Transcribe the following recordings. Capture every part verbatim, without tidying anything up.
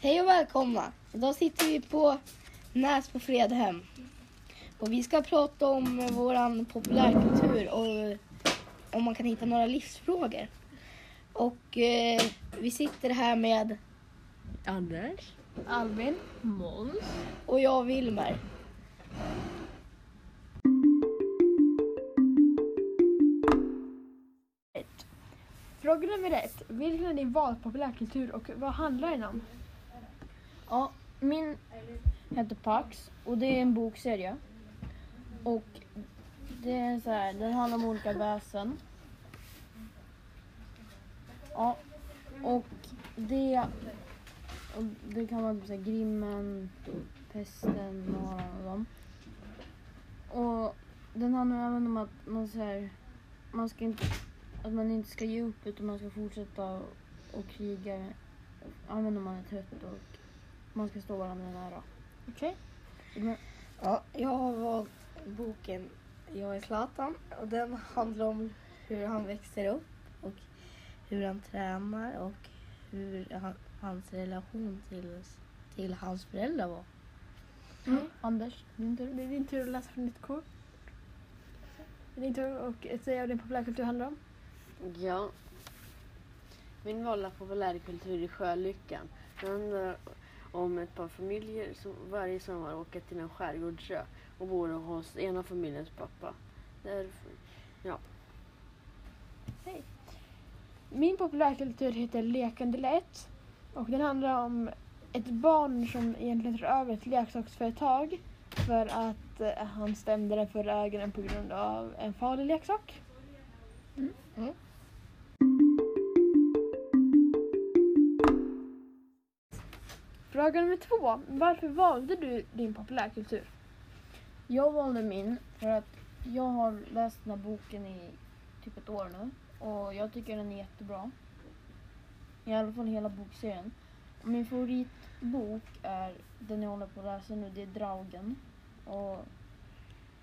Hej och välkomna! Idag sitter vi på Näs på Fredhem. Och vi ska prata om våran populärkultur och om man kan hitta några livsfrågor. Och eh, vi sitter här med Anders, Albin, Måns och jag, Wilmer. Fråga nummer ett. Vilken är din valpopulärkultur och vad handlar den om? Ja, min heter Pax och det är en bokserie. Och det är så här, den handlar om olika väsen. Ja, och det, och det kan vara så här, Grimman, Pesten och några av dem. Och den handlar även om att man så här, man ska inte... Att man inte ska ge upp utan man ska fortsätta och, och kriga även om man är trött och man ska stå varandra nära. Okej. Okay. Ja, jag har valt boken Jag är Zlatan och den handlar om hur han växer upp och hur han tränar och hur han, hans relation till, till hans föräldrar var. Mm. Mm. Anders, din tur. Det är din tur att läsa från ditt kort. Det är din tur att säga vad din populärkultur handlar om. Ja, min valda populärkultur är Sjölyckan. Det handlar om ett par familjer som varje sommar åker till en skärgårdsö och bor hos en av familjens pappa. Därför, ja. Hej. Min populärkultur heter Lekande lätt och den handlar om ett barn som egentligen tar över ett leksaksföretag för att han stämde den förra ägaren på grund av en farlig leksak. Mm. Mm. Fråga nummer två. Varför valde du din populärkultur? Jag valde min för att jag har läst den här boken i typ ett år nu. Och jag tycker den är jättebra. I alla fall hela bokserien. Och min favoritbok är den jag håller på att läsa nu. Det är Draugen. Och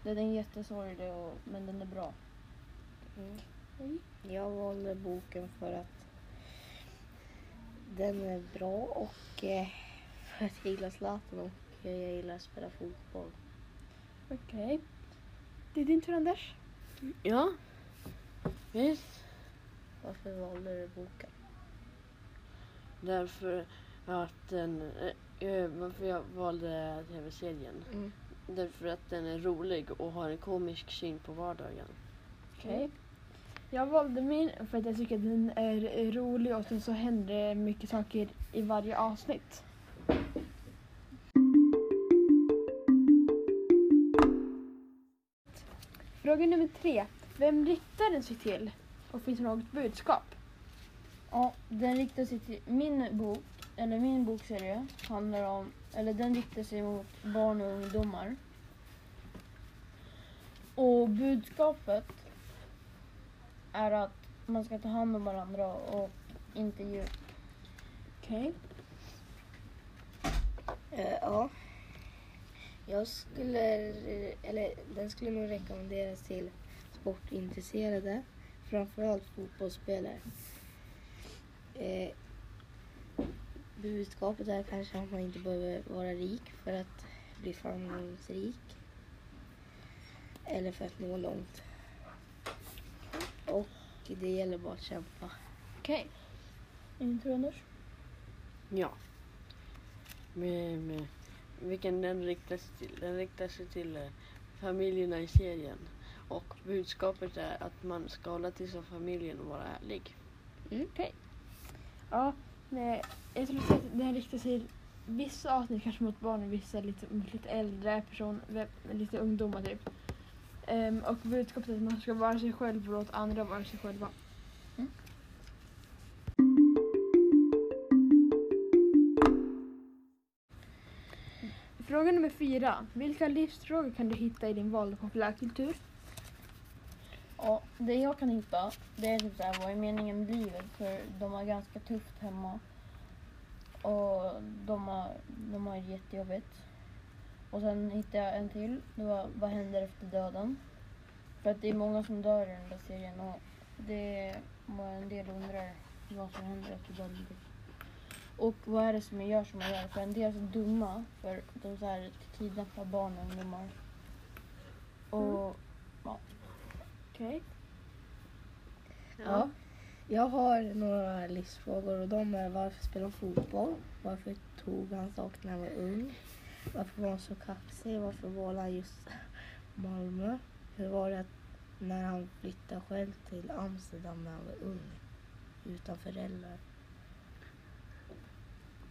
den är jättesorglig och, men den är bra. Mm. Mm. Jag valde boken för att den är bra och eh, för att jag gillar Zlatan och jag gillar att spela fotboll. Okej. Okay. Det är din tur, Anders. Mm. Ja. Visst. Varför valde du boken? Därför att den... Äh, varför jag valde tv-serien? Mm. Därför att den är rolig och har en komisk syn på vardagen. Okej. Okay. Jag valde min för att jag tycker att den är rolig och sen så händer det mycket saker i varje avsnitt. Fråga nummer tre. Vem riktar den sig till? Och finns det något budskap? Ja, den riktar sig till min bok, eller min bokserie handlar om, eller den riktar sig mot barn och ungdomar. Och budskapet är att man ska ta hand om varandra och inte ge upp. Okej. Okay. Uh, ja. Jag skulle, eller den skulle nog rekommenderas till sportintresserade, framförallt fotbollsspelare. Uh, budskapet är kanske att man inte behöver vara rik för att bli framgångsrik. Eller för att nå långt. Och det gäller bara att kämpa. Okej. Okay. Intro, Anders? Ja. Men, men, vilken den riktar sig till? Den riktar sig till eh, familjerna i serien. Och budskapet är att man ska hålla till sig familjen och vara ärlig. Mm. Okej. Okay. Ja, nej, jag tror att den riktar sig till vissa avsnitt kanske mot barn och vissa lite, lite äldre personer, lite ungdomar typ. Um, och budskapet är att man ska vara sig själv och åt andra vara sig själva. Mm. Fråga nummer fyra. Vilka livsfrågor kan du hitta i din valda populärkultur? Ja, det jag kan hitta, det är typ så här, vad är meningen med livet? För de har ganska tufft hemma. Och de har, de har jättejobbigt. Och sen hittade jag en till. Det var, vad händer efter döden? För att det är många som dör i den där serien. Och det är en del undrar vad som händer efter döden. Och vad är det som jag gör som man gör? För en del är så dumma, för de så här kidnappar barnen dummar. Och, mm. ja. Okej. Okay. Ja. ja. Jag har några livsfrågor och de är: varför spelar fotboll? Varför tog han saker när han var ung? Varför var han så kaxig? Varför valde han just Malmö? Hur var det när han flyttade själv till Amsterdam när han var ung? Utan föräldrar.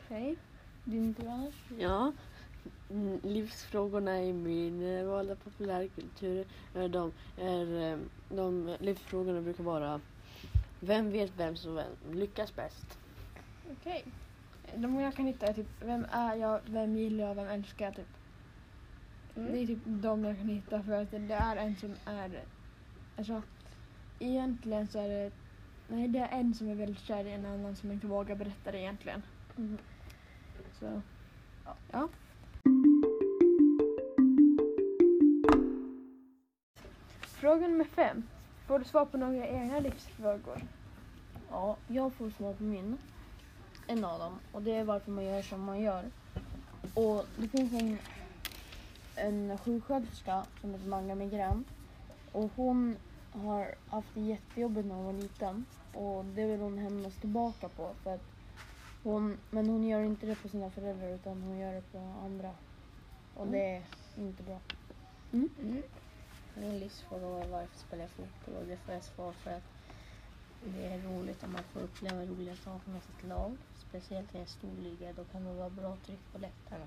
Okej. Okay. Din tur, Anders? Ja. Livsfrågorna i min valda populärkultur, de, är, de livsfrågorna brukar vara: vem vet vem som vem lyckas bäst? Okej. Okay. De jag kan hitta är typ: vem är jag, vem gillar jag, vem älskar jag, typ. Mm. Det är typ de jag kan hitta, för att det är en som är, alltså egentligen så är det, nej, det är en som är väldigt kär i en annan som inte vågar berätta det egentligen. Mm. Så, ja. Fråga nummer fem. Får du svar på några egna livsfrågor? Ja, jag får svar på min. En av dem. Och det är varför man gör som man gör. Och det finns en, en sjuksköterska som heter Manga med grän. Och hon har haft det jättejobbigt när hon var liten. Och det vill hon hämnas tillbaka på. För att hon, men hon gör inte det på sina föräldrar, utan hon gör det på andra. Och mm. det är inte bra. Mm. Mm. Min livsfråga var: varför spelar jag fotboll? Och det får jag svar för att det är roligt om man får uppleva roliga saker med sitt lag. Speciellt i en stor liga, då kan det vara bra tryck på läktarna.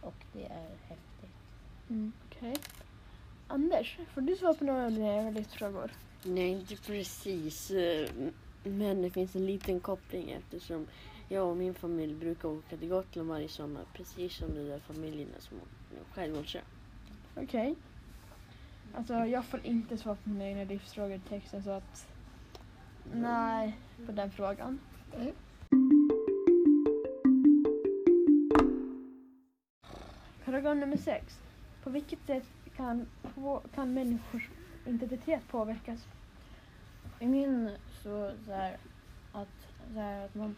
Och det är häftigt. Mm, okej. Okay. Anders, får du svar på några av dina livsfrågor? Nej, inte precis. Men det finns en liten koppling eftersom jag och min familj brukar åka till Gotland varje sommar. Precis som de där familjerna som självmordsgör. Okej. Okay. Alltså jag får inte svar på mina egna livsfrågor i texten, så att nej på den frågan. Mm. Fråga nummer sex. På vilket sätt kan, på, kan människors identitet påverkas? I min så, så här att, så här, att man,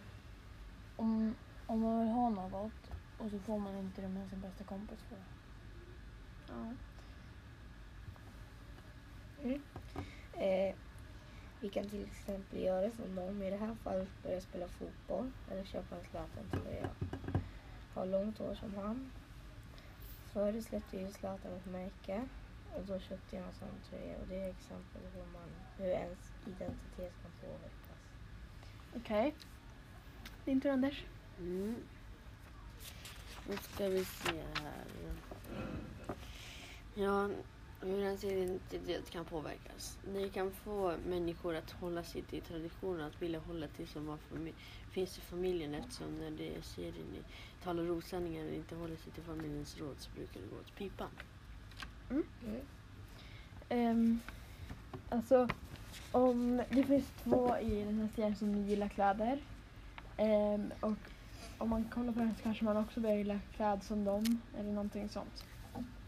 om, om man vill ha något och så får man inte det med sin bästa kompis för. Ja. Mm. Eh, vi kan till exempel göra som de i det här fallet, börja spela fotboll eller köpa en Zlatan-tröja. Ha långt hår som han. Förr släppte ju Zlatan ett märke och då köpte jag en sån tröja, och det är exempel hur, man, hur ens identitet kan påverkas. Okej. Okay. Din tur, Anders. Mm. Nu ska vi se här. Ja. Hur ens identitet kan påverkas. Det kan få människor att hålla sig till traditioner, att vilja hålla till som var fami- finns i familjen, eftersom när det ser in i talar osanningar och inte håller sig till familjens råd, så brukar det gå åt pipan. Mm. Mm. Um, alltså, om det finns två i den här serien som gillar kläder, um, och om man kollar på den så kanske man också börjar gilla kläder som dem eller någonting sånt.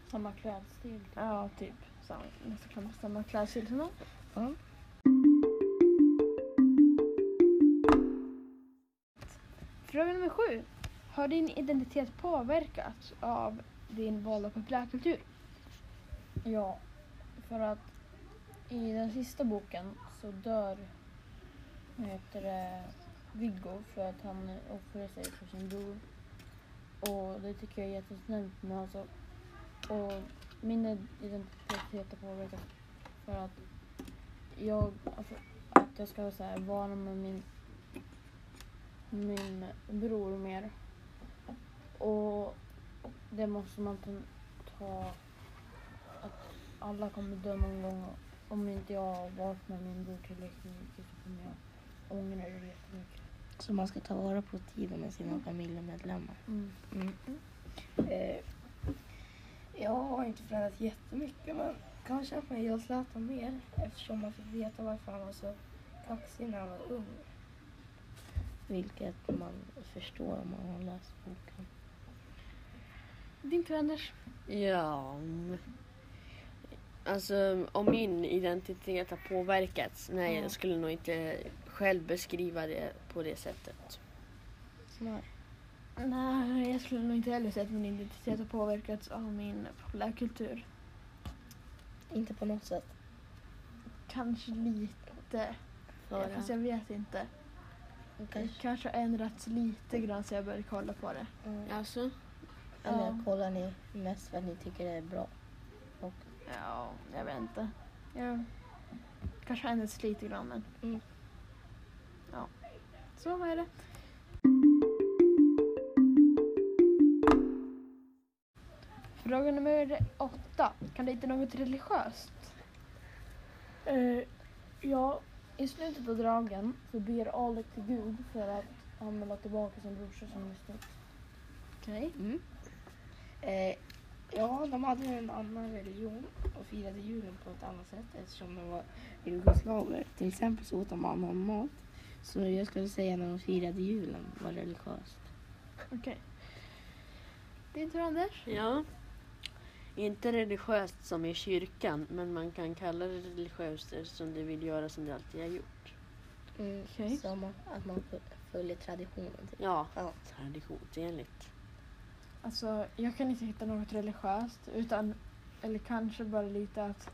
Samma klädstil. Ja, typ. Samma, nästan samma klädstil som någon. Mm. Fråga nummer sju. Har din identitet påverkats av din valda populärkultur? Ja, för att i den sista boken så dör heter Viggo för att han offrar sig för sin bror. Och det tycker jag är jättesnällt, men alltså, och min identitet har påverkat för att jag, alltså, att jag ska så här, vara med min, min bror mer. Och det måste man ta, att alla kommer dö någon gång. Om inte jag har varit med min bror tillräckligt mycket så kommer jag ångra det jättemycket. Så man ska ta vara på tiden med sina familjemedlemmar. Mm. Mm. Mm. Eh. Jag har inte förändrat jättemycket, men kanske att man gillar Zlatan mer eftersom man fick veta varför han var så kaxig när han var ung. Vilket man förstår om man har läst boken. Din tur, Anders. Ja, alltså om min identitet har påverkats? Nej, jag skulle nog inte själv beskriva det på det sättet. Nej. Nej, jag skulle nog inte heller säga att min identitet har påverkats av min populärkultur. Inte på något sätt? Kanske lite. För fast jag vet inte. Okay. Kanske har ändrats lite grann så jag började kolla på det. Mm. Alltså? Eller ja. Kollar ni mest för att ni tycker det är bra? Och... Ja, jag vet inte. Jag... Kanske har ändrats lite grann, men... Mm. Ja. Så, vad är det? Fråga nummer åtta. Kan det inte något religiöst? Uh, ja, i slutet av Draugen så ber Alec till Gud för att han vill ha tillbaka sin brorsa som är stött. Okej. Okay. Mm. Uh, ja, de hade en annan religion och firade julen på ett annat sätt eftersom de var jugoslaver. Till exempel så åt de annan mat. Så jag skulle säga när de firade julen var religiöst. Okej. Okay. Det tror Anders? Ja. Inte religiöst som i kyrkan, men man kan kalla det religiöst eftersom det vill göra som det alltid har gjort. Mm, okay. Som att man följer traditionen. Typ. Ja, ja, traditionsenligt. Alltså, jag kan inte hitta något religiöst, utan, eller kanske bara lite att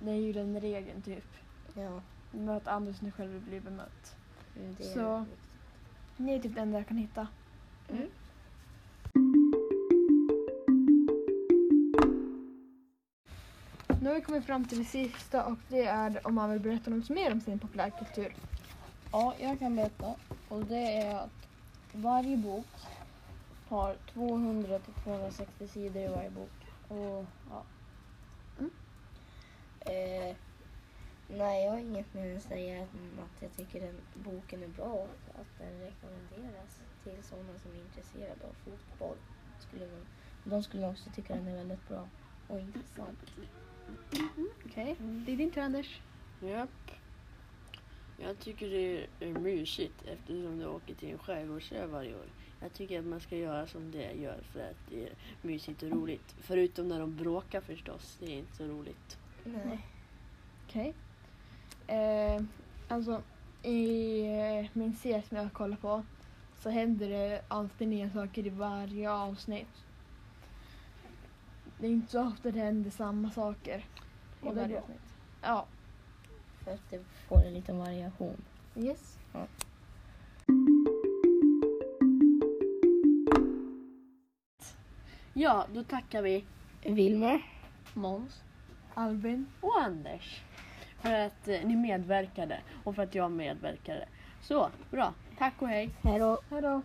det är ju den regeln typ. Ja. Men att Anders nu själv blir bemött. Mm, det Så, det är typ det enda jag kan hitta. Mm. Mm. Nu har vi kommit fram till det sista och det är om man vill berätta något mer om sin populärkultur. Ja, jag kan berätta. Och det är att varje bok har tvåhundra till tvåhundrasextio sidor i varje bok. Och ja. Mm. Eh, nej, jag har inget mer att säga att jag tycker den boken är bra. Att den rekommenderas till sådana som är intresserade av fotboll. Skulle man, de skulle också tycka den är väldigt bra och intressant. Mm, Okej, okay. Det är din tur Anders. Japp. Jag tycker det är mysigt eftersom du åker till en skärgårdsö varje år. Jag tycker att man ska göra som det gör för att det är mysigt och roligt. Förutom när de bråkar förstås, det är inte så roligt. Nej. Okej. Okay. Eh, alltså i eh, min serie som jag kollar på så händer det alltid nya saker i varje avsnitt. Det är inte så ofta det händer samma saker. Och det är bra. Ja. För att det får en liten variation. Yes. Ja. Ja, då tackar vi Wilmer, Måns, Albin och Anders. För att eh, ni medverkade och för att jag medverkade. Så, bra. Tack och hej. Hej då. Hej då.